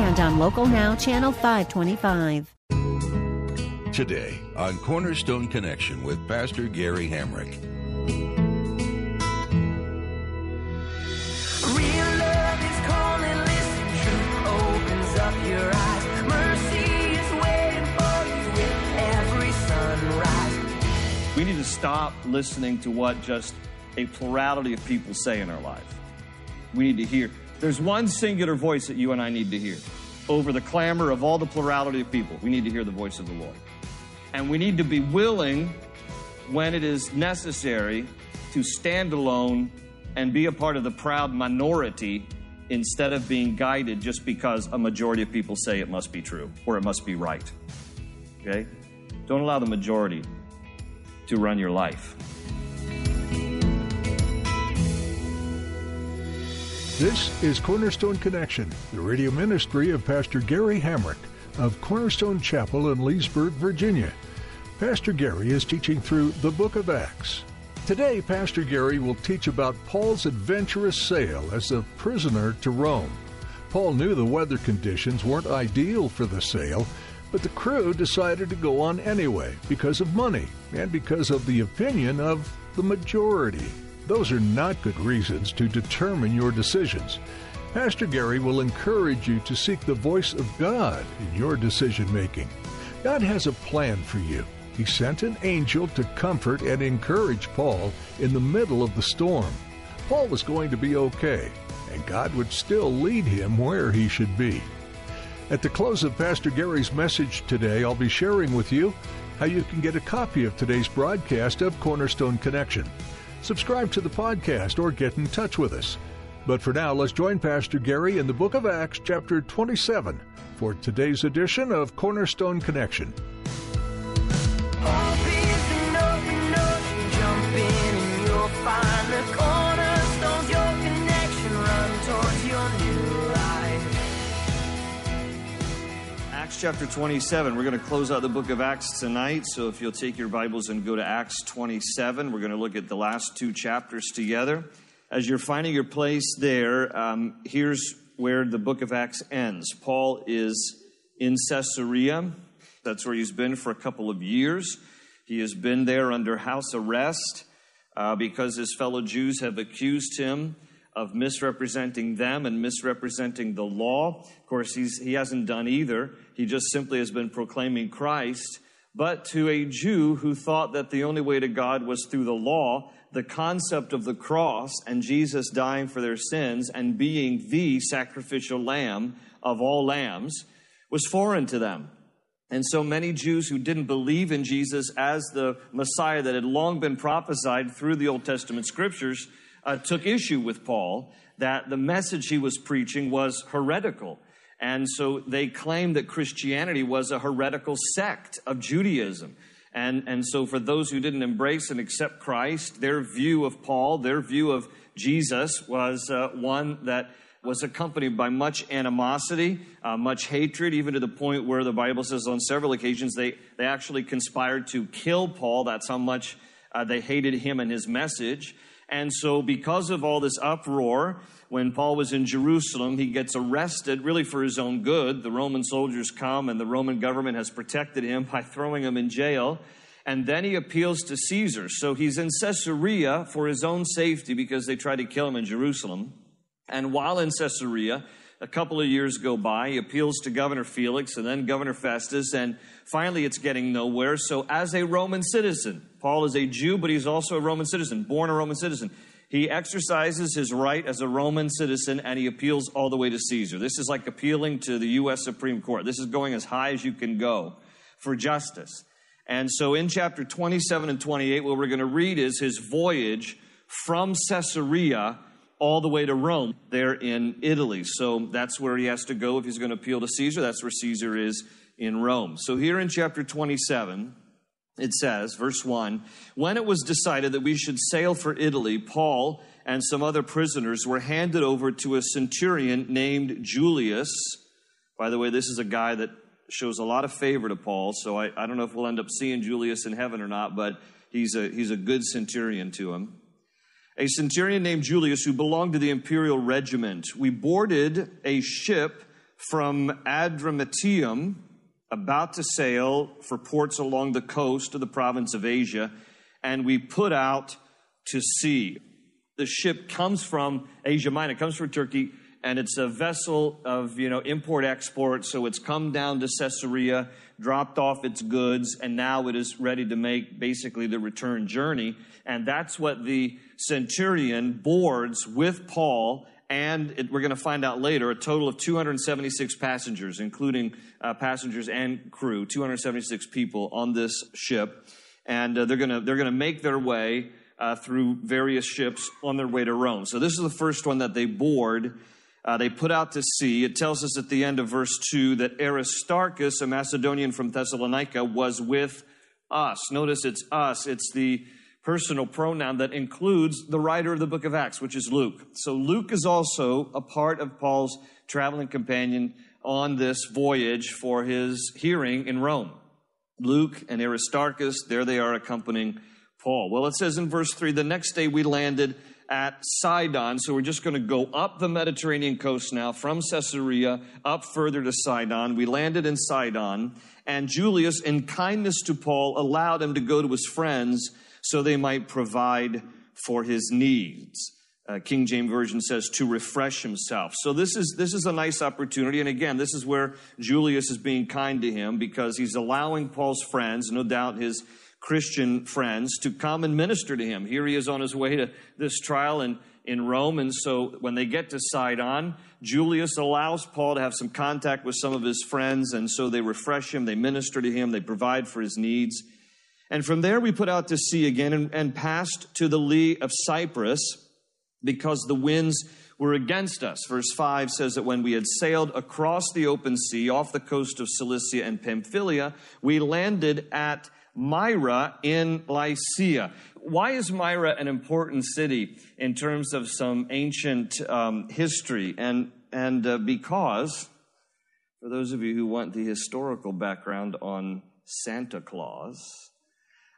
and on Local Now, Channel 525. Today on Cornerstone Connection with Pastor Gary Hamrick. Real love is calling, listen, truth opens up your eyes. Mercy is waiting for you with every sunrise. We need to stop listening to what just a plurality of people say in our life. We need to hear. There's one singular voice that you and I need to hear. Over the clamor of all the plurality of people, we need to hear the voice of the Lord. And we need to be willing, when it is necessary, to stand alone and be a part of the proud minority instead of being guided just because a majority of people say it must be true or it must be right. Okay? Don't allow the majority to run your life. This is Cornerstone Connection, the radio ministry of Pastor Gary Hamrick of Cornerstone Chapel in Leesburg, Virginia. Pastor Gary is teaching through the book of Acts. Today, Pastor Gary will teach about Paul's adventurous sail as a prisoner to Rome. Paul knew the weather conditions weren't ideal for the sail, but the crew decided to go on anyway because of money and because of the opinion of the majority. Those are not good reasons to determine your decisions. Pastor Gary will encourage you to seek the voice of God in your decision-making. God has a plan for you. He sent an angel to comfort and encourage Paul in the middle of the storm. Paul was going to be okay, and God would still lead him where he should be. At the close of Pastor Gary's message today, I'll be sharing with you how you can get a copy of today's broadcast of Cornerstone Connection. Subscribe to the podcast or get in touch with us. But for now, let's join Pastor Gary in the book of Acts, chapter 27, for today's edition of Cornerstone Connection. Acts chapter 27. We're going to close out the book of Acts tonight. So if you'll take your Bibles and go to Acts 27, we're going to look at the last two chapters together. As you're finding your place there, here's where the book of Acts ends. Paul is in Caesarea. That's where he's been for a couple of years. He has been there under house arrest because his fellow Jews have accused him of misrepresenting them and misrepresenting the law. Of course, he hasn't done either. He just simply has been proclaiming Christ. But to a Jew who thought that the only way to God was through the law, the concept of the cross and Jesus dying for their sins and being the sacrificial lamb of all lambs was foreign to them. And so many Jews who didn't believe in Jesus as the Messiah that had long been prophesied through the Old Testament scriptures took issue with Paul that the message he was preaching was heretical. And so they claimed that Christianity was a heretical sect of Judaism. And so for those who didn't embrace and accept Christ, their view of Paul, their view of Jesus was one that was accompanied by much animosity, much hatred, even to the point where the Bible says on several occasions they actually conspired to kill Paul. That's how much they hated him and his message. And so because of all this uproar, when Paul was in Jerusalem, he gets arrested really for his own good. The Roman soldiers come and the Roman government has protected him by throwing him in jail. And then he appeals to Caesar. So he's in Caesarea for his own safety because they tried to kill him in Jerusalem. And while in Caesarea, a couple of years go by, he appeals to Governor Felix and then Governor Festus, and finally it's getting nowhere. So as a Roman citizen, Paul is a Jew, but he's also a Roman citizen, born a Roman citizen. He exercises his right as a Roman citizen, and he appeals all the way to Caesar. This is like appealing to the U.S. Supreme Court. This is going as high as you can go for justice. And so in chapter 27 and 28, what we're going to read is his voyage from Caesarea all the way to Rome, there in Italy. So that's where he has to go if he's going to appeal to Caesar. That's where Caesar is in Rome. So here in chapter 27, it says, verse 1, when it was decided that we should sail for Italy, Paul and some other prisoners were handed over to a centurion named Julius. By the way, this is a guy that shows a lot of favor to Paul, so I don't know if we'll end up seeing Julius in heaven or not, but he's a good centurion to him. A centurion named Julius who belonged to the imperial regiment. We boarded a ship from Adramatium, about to sail for ports along the coast of the province of Asia, and we put out to sea. The ship comes from Asia Minor, comes from Turkey, and it's a vessel of, import-export, so it's come down to Caesarea, dropped off its goods, and now it is ready to make basically the return journey. And that's what the centurion boards with Paul, and we're going to find out later, a total of 276 passengers, including passengers and crew, 276 people on this ship. And they're going to make their way through various ships on their way to Rome. So this is the first one that they board. They put out to sea. It tells us at the end of verse 2 that Aristarchus, a Macedonian from Thessalonica, was with us. Notice it's us. It's the personal pronoun that includes the writer of the book of Acts, which is Luke. So Luke is also a part of Paul's traveling companion on this voyage for his hearing in Rome. Luke and Aristarchus, there they are accompanying Paul. Well, it says in verse 3, the next day we landed at Sidon. So we're just going to go up the Mediterranean coast now from Caesarea up further to Sidon. We landed in Sidon, and Julius, in kindness to Paul, allowed him to go to his friends so they might provide for his needs. King James Version says to refresh himself. So this is a nice opportunity. And again, this is where Julius is being kind to him because he's allowing Paul's friends, no doubt his Christian friends, to come and minister to him. Here he is on his way to this trial in Rome, and so when they get to Sidon, Julius allows Paul to have some contact with some of his friends, and so they refresh him, they minister to him, they provide for his needs. And from there we put out to sea again and passed to the lee of Cyprus because the winds were against us. Verse 5 says that when we had sailed across the open sea off the coast of Cilicia and Pamphylia, we landed at Myra in Lycia. Why is Myra an important city in terms of some ancient history? And because, for those of you who want the historical background on Santa Claus,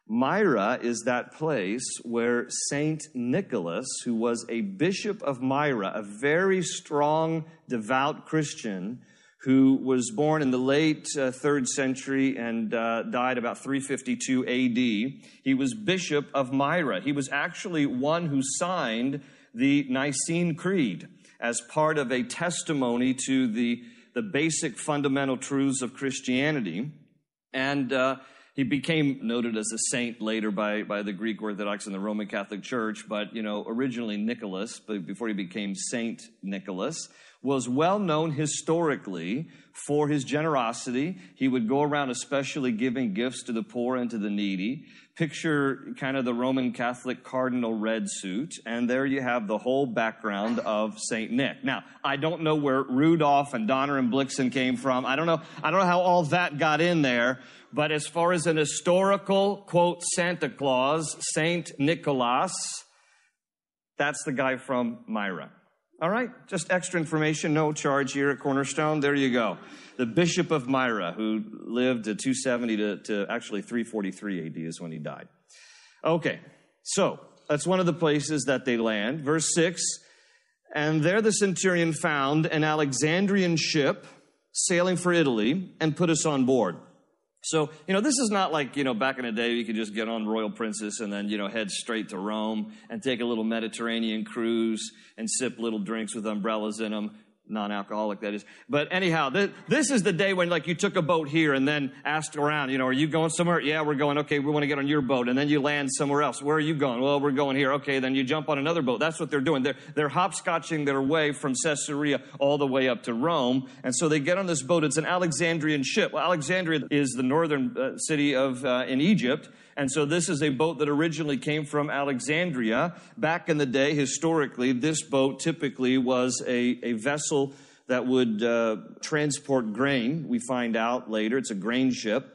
Myra is that place where Saint Nicholas, who was a bishop of Myra, a very strong, devout Christian, who was born in the late 3rd century and died about 352 A.D. He was bishop of Myra. He was actually one who signed the Nicene Creed as part of a testimony to the basic fundamental truths of Christianity. And he became noted as a saint later by the Greek Orthodox and the Roman Catholic Church, but, originally Nicholas, but before he became Saint Nicholas, was well known historically for his generosity. He would go around especially giving gifts to the poor and to the needy. Picture kind of the Roman Catholic cardinal red suit, and there you have the whole background of Saint Nick. Now, I don't know where Rudolph and Donner and Blixen came from. I don't know how all that got in there, but as far as an historical, quote, Santa Claus, Saint Nicholas, that's the guy from Myra. All right, just extra information, no charge here at Cornerstone. There you go. The Bishop of Myra, who lived to 270 to actually 343 AD is when he died. Okay, so that's one of the places that they land. Verse 6, and there the centurion found an Alexandrian ship sailing for Italy and put us on board. So, this is not like, back in the day you could just get on Royal Princess and then, head straight to Rome and take a little Mediterranean cruise and sip little drinks with umbrellas in them, non-alcoholic that is. But anyhow, this is the day when, you took a boat here and then asked around, are you going somewhere? Yeah, we're going. Okay, we want to get on your boat. And then you land somewhere else. Where are you going? Well, we're going here. Okay, then you jump on another boat. That's what they're doing. They're hopscotching their way from Caesarea all the way up to Rome. And so they get on this boat. It's an Alexandrian ship. Well, Alexandria is the northern city of in Egypt. And so this is a boat that originally came from Alexandria. Back in the day, historically, this boat typically was a vessel that would transport grain. We find out later it's a grain ship.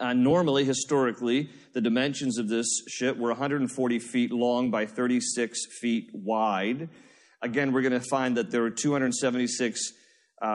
Normally, historically, the dimensions of this ship were 140 feet long by 36 feet wide. Again, we're going to find that there were 276,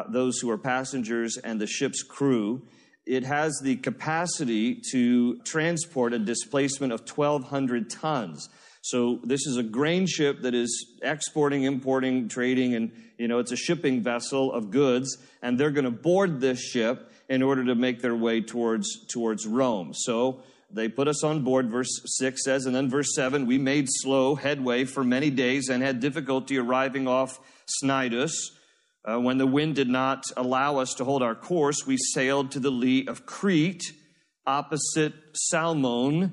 those who are passengers and the ship's crew. It has the capacity to transport a displacement of 1,200 tons. So this is a grain ship that is exporting, importing, trading, and, you know, it's a shipping vessel of goods, and they're going to board this ship in order to make their way towards Rome. So they put us on board, verse 6 says, and then verse 7, we made slow headway for many days and had difficulty arriving off Cnidus. When the wind did not allow us to hold our course, we sailed to the lee of Crete, opposite Salmone.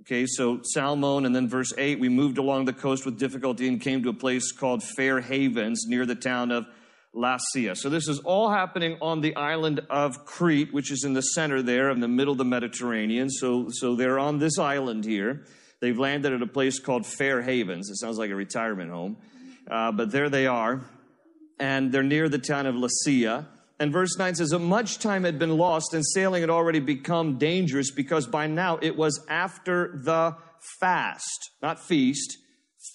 Okay, so Salmone, and then verse 8, we moved along the coast with difficulty and came to a place called Fair Havens near the town of Lassia. So this is all happening on the island of Crete, which is in the center there, in the middle of the Mediterranean. So they're on this island here. They've landed at a place called Fair Havens. It sounds like a retirement home. But there they are. And they're near the town of Lycia. And verse 9 says, much time had been lost, and sailing had already become dangerous, because by now it was after the fast. Not feast,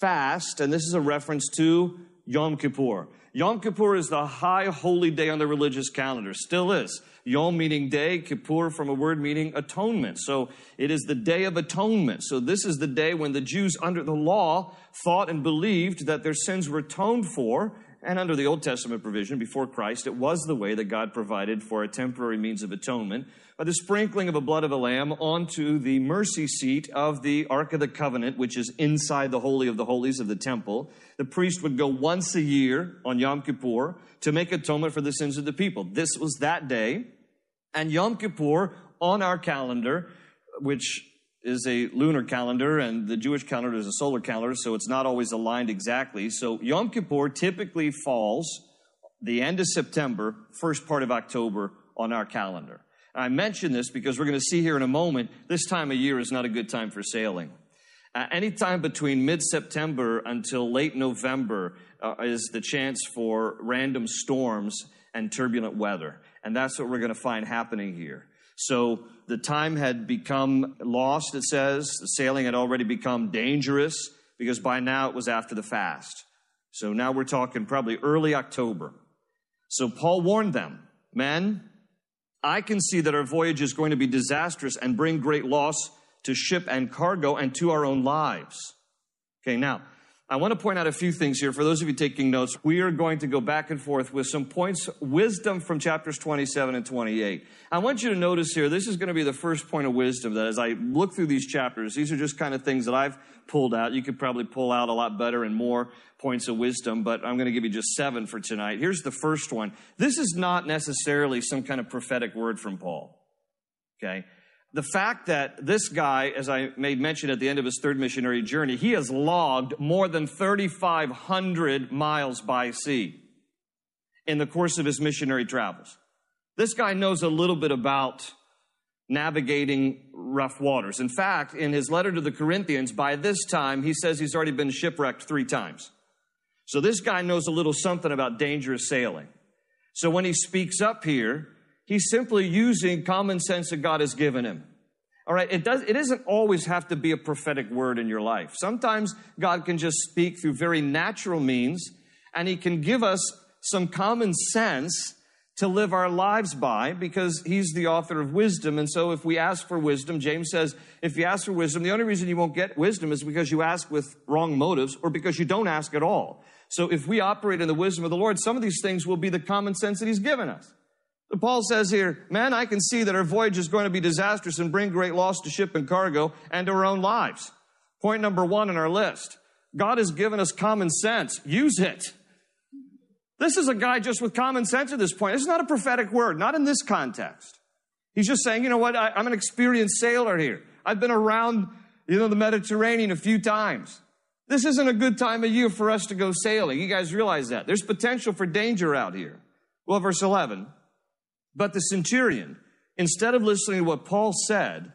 fast. And this is a reference to Yom Kippur. Yom Kippur is the high holy day on the religious calendar. Still is. Yom meaning day, Kippur from a word meaning atonement. So it is the day of atonement. So this is the day when the Jews under the law thought and believed that their sins were atoned for. And under the Old Testament provision before Christ, it was the way that God provided for a temporary means of atonement by the sprinkling of the blood of a lamb onto the mercy seat of the Ark of the Covenant, which is inside the Holy of the Holies of the temple. The priest would go once a year on Yom Kippur to make atonement for the sins of the people. This was that day. And Yom Kippur on our calendar, which is a lunar calendar, and the Jewish calendar is a solar calendar, so it's not always aligned exactly. So Yom Kippur typically falls the end of September, first part of October on our calendar. I mention this because we're going to see here in a moment, this time of year is not a good time for sailing. Any time between mid-September until late November is the chance for random storms and turbulent weather, and that's what we're going to find happening here. So the time had become lost, it says. The sailing had already become dangerous because by now it was after the fast. So now we're talking probably early October. So Paul warned them, men, I can see that our voyage is going to be disastrous and bring great loss to ship and cargo and to our own lives. Okay, now, I want to point out a few things here. For those of you taking notes, we are going to go back and forth with some points, wisdom from chapters 27 and 28. I want you to notice here, this is going to be the first point of wisdom that as I look through these chapters, these are just kind of things that I've pulled out. You could probably pull out a lot better and more points of wisdom, but I'm going to give you just 7 for tonight. Here's the first one. This is not necessarily some kind of prophetic word from Paul, okay? The fact that this guy, as I made mention at the end of his third missionary journey, he has logged more than 3,500 miles by sea in the course of his missionary travels. This guy knows a little bit about navigating rough waters. In fact, in his letter to the Corinthians, by this time, he says he's already been shipwrecked 3 times. So this guy knows a little something about dangerous sailing. So when he speaks up here, he's simply using common sense that God has given him. All right, it doesn't always have to be a prophetic word in your life. Sometimes God can just speak through very natural means, and he can give us some common sense to live our lives by because he's the author of wisdom. And so if we ask for wisdom, James says, if you ask for wisdom, the only reason you won't get wisdom is because you ask with wrong motives or because you don't ask at all. So if we operate in the wisdom of the Lord, some of these things will be the common sense that he's given us. Paul says here, man, I can see that our voyage is going to be disastrous and bring great loss to ship and cargo and to our own lives. Point number 1 on our list. God has given us common sense. Use it. This is a guy just with common sense at this point. This is not a prophetic word, not in this context. He's just saying, you know what, I'm an experienced sailor here. I've been around, the Mediterranean a few times. This isn't a good time of year for us to go sailing. You guys realize that. There's potential for danger out here. Well, verse 11. But the centurion, instead of listening to what Paul said,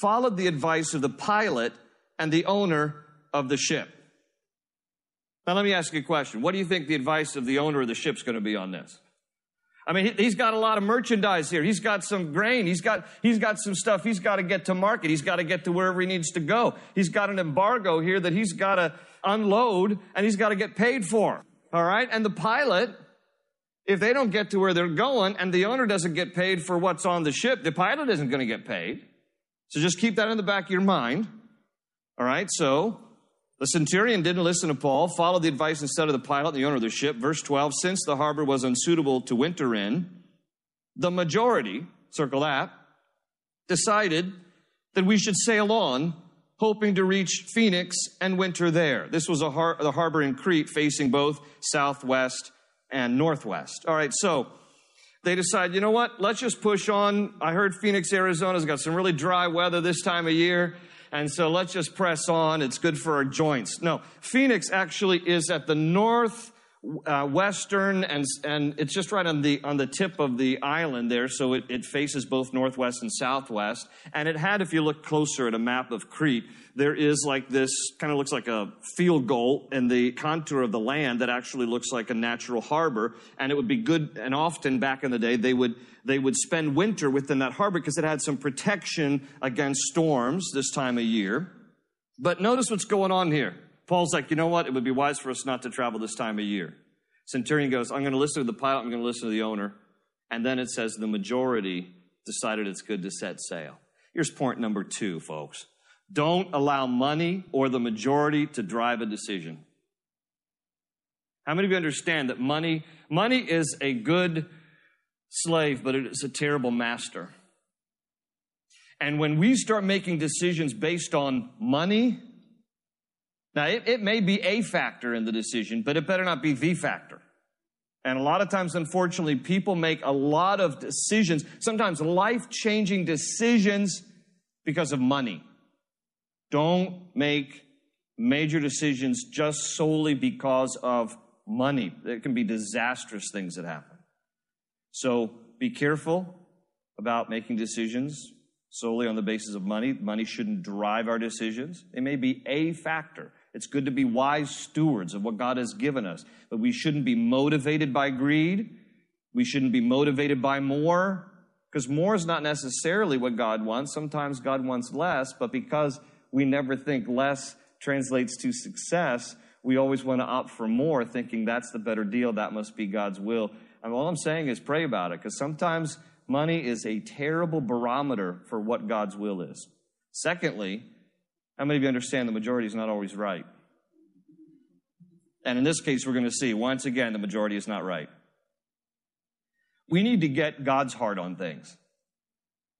followed the advice of the pilot and the owner of the ship. Now, let me ask you a question. What do you think the advice of the owner of the ship's going to be on this? I mean, he's got a lot of merchandise here. He's got some grain. He's got some stuff. He's got to get to market. He's got to get to wherever he needs to go. He's got an embargo here that he's got to unload, and he's got to get paid for. All right? And the pilot, if they don't get to where they're going and the owner doesn't get paid for what's on the ship, the pilot isn't going to get paid. So just keep that in the back of your mind. All right? So the centurion didn't listen to Paul, followed the advice instead of the pilot and the owner of the ship. Verse 12, since the harbor was unsuitable to winter in, the majority, circle that, decided that we should sail on, hoping to reach Phoenix and winter there. This was the harbor in Crete facing both southwest and northwest. All right, so they decide, you know what, let's just push on. I heard Phoenix, Arizona's got some really dry weather this time of year. And so let's just press on. It's good for our joints. No, Phoenix actually is at the northwestern, and it's just right on the tip of the island there. So it faces both northwest and southwest. And it had, if you look closer at a map of Crete, there is like this, kind of looks like a field goal in the contour of the land that actually looks like a natural harbor. And it would be good, and often back in the day, they would spend winter within that harbor because it had some protection against storms this time of year. But notice what's going on here. Paul's like, you know what? It would be wise for us not to travel this time of year. Centurion goes, I'm going to listen to the pilot. I'm going to listen to the owner. And then it says the majority decided it's good to set sail. Here's point number two, folks. Don't allow money or the majority to drive a decision. How many of you understand that money is a good slave, but it is a terrible master? And when we start making decisions based on money, now it may be a factor in the decision, but it better not be the factor. And a lot of times, unfortunately, people make a lot of decisions, sometimes life-changing decisions, because of money. Don't make major decisions just solely because of money. There can be disastrous things that happen. So be careful about making decisions solely on the basis of money. Money shouldn't drive our decisions. It may be a factor. It's good to be wise stewards of what God has given us, but we shouldn't be motivated by greed. We shouldn't be motivated by more, because more is not necessarily what God wants. Sometimes God wants less, but because we never think less translates to success, we always want to opt for more, thinking that's the better deal, that must be God's will. And all I'm saying is pray about it, because sometimes money is a terrible barometer for what God's will is. Secondly, how many of you understand the majority is not always right? And in this case, we're going to see, once again, the majority is not right. We need to get God's heart on things.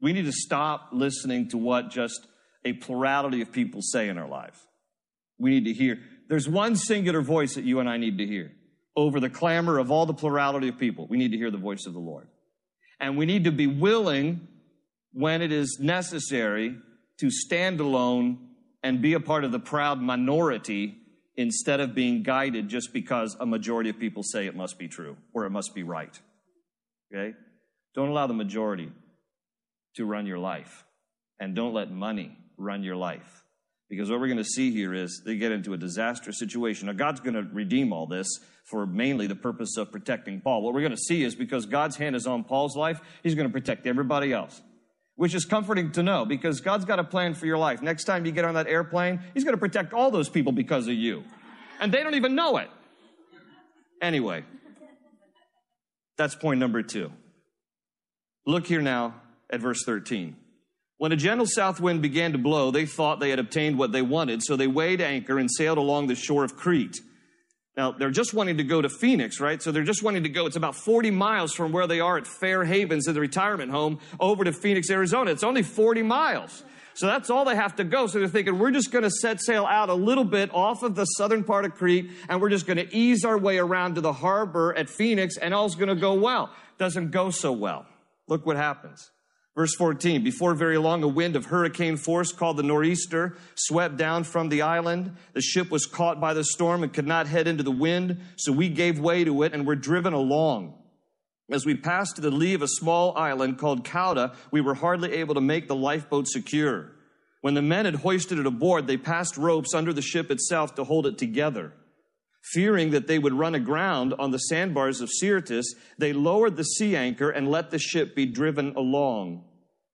We need to stop listening to what just a plurality of people say in our life. We need to hear. There's one singular voice that you and I need to hear. Over the clamor of all the plurality of people, we need to hear the voice of the Lord. And we need to be willing, when it is necessary, to stand alone and be a part of the proud minority instead of being guided just because a majority of people say it must be true or it must be right. Okay? Don't allow the majority to run your life. And don't let money run your life. Because what we're going to see here is they get into a disastrous situation. Now, God's going to redeem all this for mainly the purpose of protecting Paul. What we're going to see is because God's hand is on Paul's life, he's going to protect everybody else, which is comforting to know because God's got a plan for your life. Next time you get on that airplane, he's going to protect all those people because of you. And they don't even know it. Anyway, that's point number two. Look here now at verse 13. When a gentle south wind began to blow, they thought they had obtained what they wanted, so they weighed anchor and sailed along the shore of Crete. Now, they're just wanting to go to Phoenix, right? So they're just wanting to go. It's about 40 miles from where they are at Fair Havens in the retirement home over to Phoenix, Arizona. It's only 40 miles. So that's all they have to go. So they're thinking, we're just going to set sail out a little bit off of the southern part of Crete, and we're just going to ease our way around to the harbor at Phoenix, and all's going to go well. Doesn't go so well. Look what happens. Verse 14, before very long, a wind of hurricane force called the Nor'easter swept down from the island. The ship was caught by the storm and could not head into the wind, so we gave way to it and were driven along. As we passed to the lee of a small island called Cauda, we were hardly able to make the lifeboat secure. When the men had hoisted it aboard, they passed ropes under the ship itself to hold it together. Fearing that they would run aground on the sandbars of Cyrtis, they lowered the sea anchor and let the ship be driven along.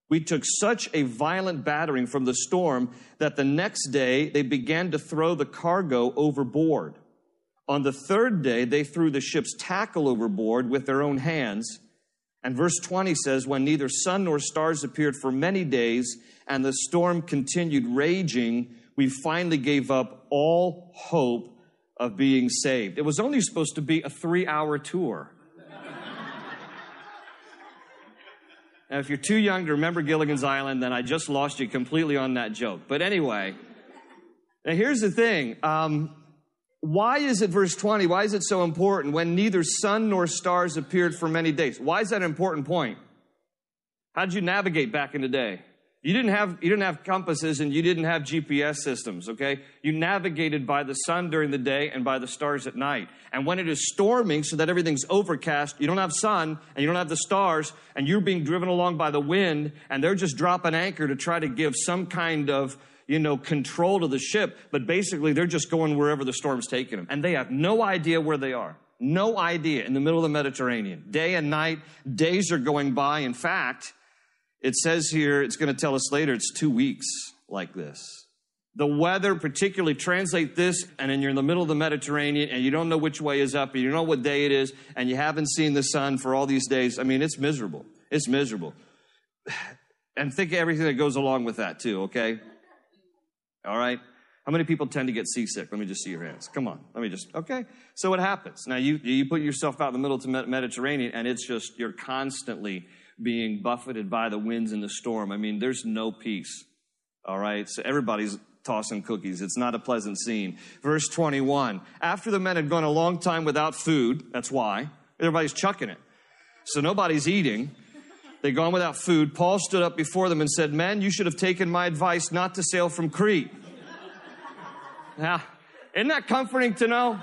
We took such a violent battering from the storm that the next day they began to throw the cargo overboard. On the third day, they threw the ship's tackle overboard with their own hands. And verse 20 says, when neither sun nor stars appeared for many days and the storm continued raging, we finally gave up all hope of being saved. It was only supposed to be a 3-hour tour. Now, if you're too young to remember Gilligan's Island, then I just lost you completely on that joke. But anyway, now here's the thing. Why is it, verse 20, why is it so important when neither sun nor stars appeared for many days? Why is that an important point? How did you navigate back in the day? You didn't have compasses and you didn't have GPS systems, okay? You navigated by the sun during the day and by the stars at night. And when it is storming so that everything's overcast, you don't have sun and you don't have the stars, and you're being driven along by the wind, and they're just dropping anchor to try to give some kind of, control to the ship. But basically, they're just going wherever the storm's taking them. And they have no idea where they are. No idea, in the middle of the Mediterranean. Day and night, days are going by. In fact, it says here, it's going to tell us later, it's 2 weeks like this. The weather, particularly translate this, and then you're in the middle of the Mediterranean, and you don't know which way is up, and you don't know what day it is, and you haven't seen the sun for all these days. I mean, it's miserable. It's miserable. And think of everything that goes along with that, too, okay? All right? How many people tend to get seasick? Let me just see your hands. Come on. Okay. So what happens? Now, you put yourself out in the middle of the Mediterranean, and it's just, you're constantly being buffeted by the winds and the storm. I mean, there's no peace, all right? So everybody's tossing cookies. It's not a pleasant scene. Verse 21, after the men had gone a long time without food, that's why, everybody's chucking it. So nobody's eating. They'd gone without food. Paul stood up before them and said, men, you should have taken my advice not to sail from Crete. Now, isn't that comforting to know?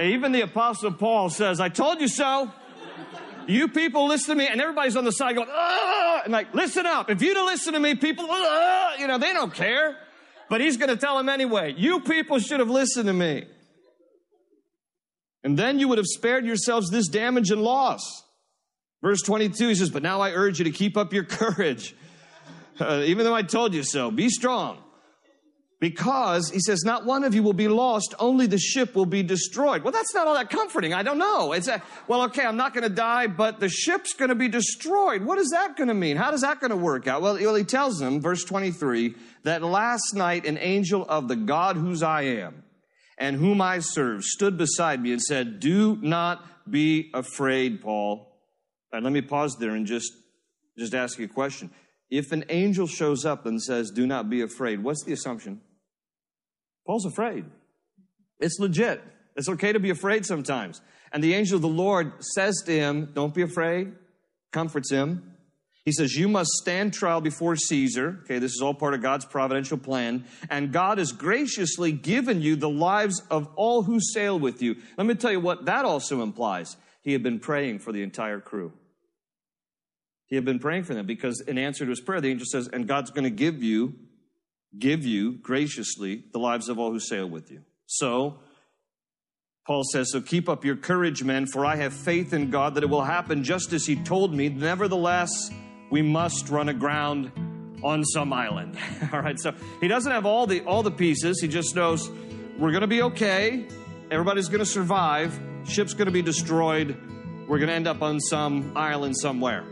Even the Apostle Paul says, I told you so. You people listen to me, and everybody's on the side going, ugh, and like, listen up. If you don't listen to me, people, ugh, they don't care. But he's going to tell them anyway. You people should have listened to me. And then you would have spared yourselves this damage and loss. Verse 22, he says, but now I urge you to keep up your courage, even though I told you so. Be strong. Because, he says, not one of you will be lost, only the ship will be destroyed. Well, that's not all that comforting. I don't know. I'm not going to die, but the ship's going to be destroyed. What is that going to mean? How is that going to work out? Well, he tells them, verse 23, that last night an angel of the God whose I am and whom I serve stood beside me and said, do not be afraid, Paul. And let me pause there and just ask you a question. If an angel shows up and says, do not be afraid, what's the assumption? Paul's afraid. It's legit. It's okay to be afraid sometimes. And the angel of the Lord says to him, don't be afraid, comforts him. He says, you must stand trial before Caesar. Okay, this is all part of God's providential plan. And God has graciously given you the lives of all who sail with you. Let me tell you what that also implies. He had been praying for the entire crew. He had been praying for them, because in answer to his prayer, the angel says, and God's going to give you graciously the lives of all who sail with you. So Paul says, so keep up your courage, men, for I have faith in God that it will happen just as he told me. Nevertheless, we must run aground on some island. All right. So he doesn't have all the pieces. He just knows we're going to be okay. Everybody's going to survive. Ship's going to be destroyed. We're going to end up on some island somewhere.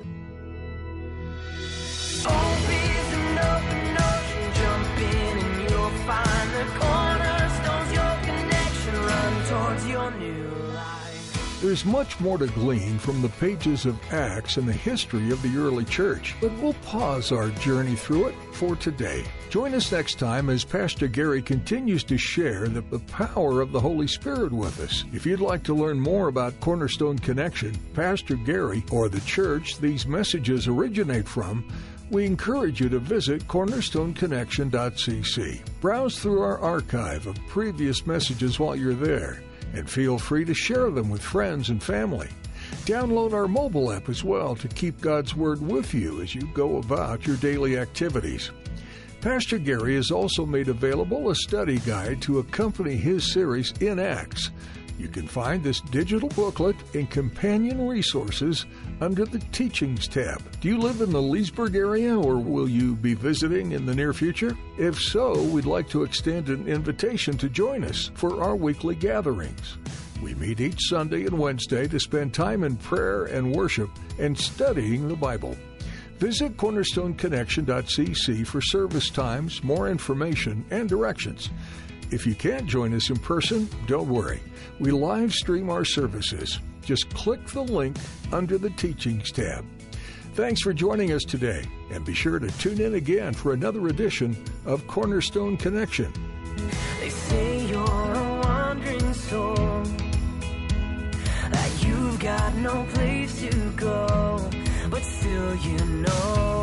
Find the cornerstones, your connection, run towards your new life. There's much more to glean from the pages of Acts and the history of the early church, but we'll pause our journey through it for today. Join us next time as Pastor Gary continues to share the power of the Holy Spirit with us. If you'd like to learn more about Cornerstone Connection, Pastor Gary, or the church these messages originate from, we encourage you to visit cornerstoneconnection.cc. Browse through our archive of previous messages while you're there, and feel free to share them with friends and family. Download our mobile app as well to keep God's Word with you as you go about your daily activities. Pastor Gary has also made available a study guide to accompany his series in Acts. You can find this digital booklet and companion resources under the Teachings tab. Do you live in the Leesburg area, or will you be visiting in the near future? If so, we'd like to extend an invitation to join us for our weekly gatherings. We meet each Sunday and Wednesday to spend time in prayer and worship and studying the Bible. Visit cornerstoneconnection.cc for service times, more information, and directions. If you can't join us in person, don't worry. We live stream our services. Just click the link under the Teachings tab. Thanks for joining us today, and be sure to tune in again for another edition of Cornerstone Connection. They say you're a wandering soul, that you've got no place to go, but still you know.